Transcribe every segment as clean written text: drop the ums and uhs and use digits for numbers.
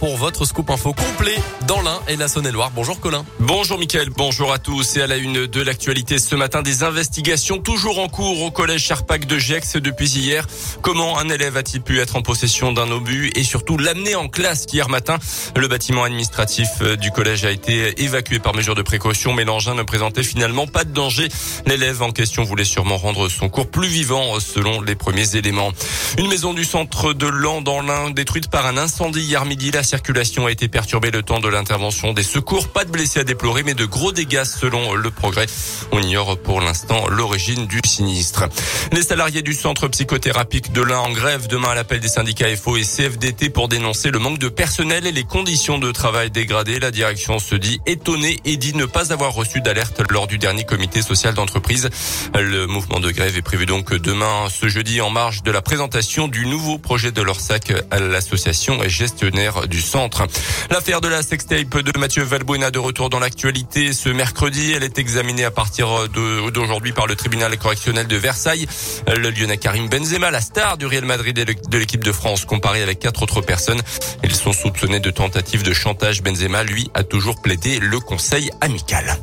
Pour votre scoop info complet dans l'Ain et la Saône-et-Loire. Bonjour Colin. Bonjour Mickaël, bonjour à tous. Et à la une de l'actualité ce matin, des investigations toujours en cours au collège Charpak de Gex depuis hier. Comment un élève a-t-il pu être en possession d'un obus et surtout l'amener en classe hier matin? Le bâtiment administratif du collège a été évacué par mesure de précaution, mais l'engin ne présentait finalement pas de danger. L'élève en question voulait sûrement rendre son cours plus vivant selon les premiers éléments. Une maison du centre de l'Ain dans l'Ain détruite par un incendie hier midi. La circulation a été perturbée le temps de l'intervention des secours. Pas de blessés à déplorer, mais de gros dégâts selon le Progrès. On ignore pour l'instant l'origine du sinistre. Les salariés du centre psychothérapique de l'Ain en grève demain à l'appel des syndicats FO et CFDT pour dénoncer le manque de personnel et les conditions de travail dégradées. La direction se dit étonnée et dit ne pas avoir reçu d'alerte lors du dernier comité social d'entreprise. Le mouvement de grève est prévu donc demain, ce jeudi, en marge de la présentation du nouveau projet de l'Orsac à l'association gestionnaire du centre. L'affaire de la sextape de Mathieu Valbuena de retour dans l'actualité ce mercredi. Elle est examinée à partir d'aujourd'hui par le tribunal correctionnel de Versailles. Le Lyonnais Karim Benzema, la star du Real Madrid et de l'équipe de France, comparé avec 4 autres personnes. Ils sont soupçonnés de tentative de chantage. Benzema, lui, a toujours plaidé le conseil amical.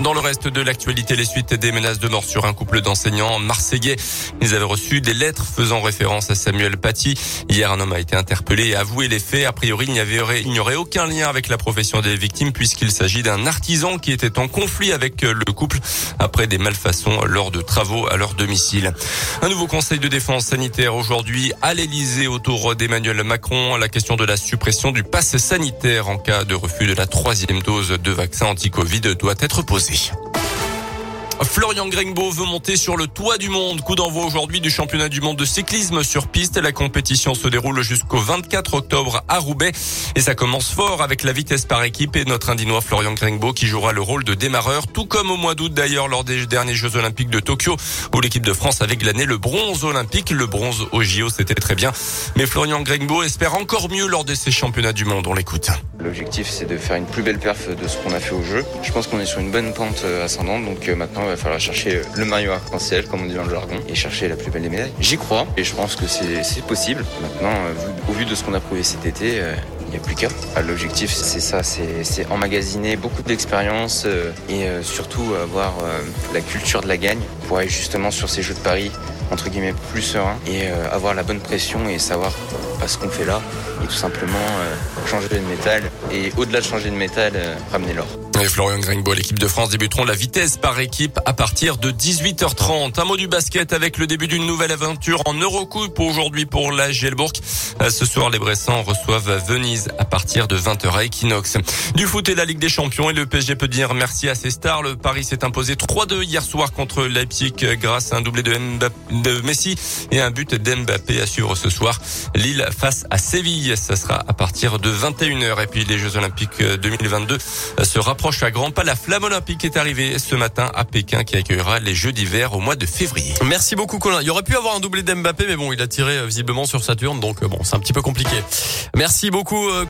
Dans le reste de l'actualité, les suites des menaces de mort sur un couple d'enseignants marseillais. Ils avaient reçu des lettres faisant référence à Samuel Paty. Hier, un homme a été interpellé et avoué les faits. A priori, il n'y aurait aucun lien avec la profession des victimes puisqu'il s'agit d'un artisan qui était en conflit avec le couple après des malfaçons lors de travaux à leur domicile. Un nouveau conseil de défense sanitaire aujourd'hui à l'Élysée autour d'Emmanuel Macron. La question de la suppression du pass sanitaire en cas de refus de la 3e dose de vaccin anti-Covid doit être posée. Florian Grengbo veut monter sur le toit du monde. Coup d'envoi aujourd'hui du championnat du monde de cyclisme sur piste. La compétition se déroule jusqu'au 24 octobre à Roubaix. Et ça commence fort avec la vitesse par équipe et notre Indinois Florian Grengbo qui jouera le rôle de démarreur. Tout comme au mois d'août d'ailleurs lors des derniers Jeux Olympiques de Tokyo où l'équipe de France avait glané le bronze olympique. Le bronze au JO, c'était très bien. Mais Florian Grengbo espère encore mieux lors de ces championnats du monde. On l'écoute. L'objectif, c'est de faire une plus belle perf de ce qu'on a fait au jeu. Je pense qu'on est sur une bonne pente ascendante, donc maintenant, il va falloir chercher le maillot arc-en-ciel, comme on dit dans le jargon, et chercher la plus belle des médailles. J'y crois, et je pense que c'est possible. Maintenant, au vu de ce qu'on a prouvé cet été, il n'y a plus qu'à. L'objectif, c'est ça, c'est emmagasiner beaucoup d'expérience et surtout avoir la culture de la gagne pour aller justement sur ces Jeux de Paris, entre guillemets, plus serein et avoir la bonne pression et savoir pas ce qu'on fait là et tout simplement changer de métal et au-delà de changer de métal, ramener l'or. Et Florian Grengbo et l'équipe de France débuteront la vitesse par équipe à partir de 18h30. Un mot du basket avec le début d'une nouvelle aventure en Eurocoupe aujourd'hui pour la JL Bourg. Ce soir, les Bressants reçoivent Venise à partir de 20h à Equinox. Du foot et la Ligue des Champions et le PSG peut dire merci à ses stars. Le Paris s'est imposé 3-2 hier soir contre Leipzig grâce à un doublé de Messi et un but d'Mbappé. À suivre ce soir, Lille face à Séville. Ça sera à partir de 21h. Et puis les Jeux Olympiques 2022 se rapprochent à grands pas. La flamme olympique est arrivée ce matin à Pékin qui accueillera les Jeux d'hiver au mois de février. Merci beaucoup Colin. Il aurait pu avoir un doublé d'Mbappé mais bon, il a tiré visiblement sur Saturne donc bon, c'est un petit peu compliqué. Merci beaucoup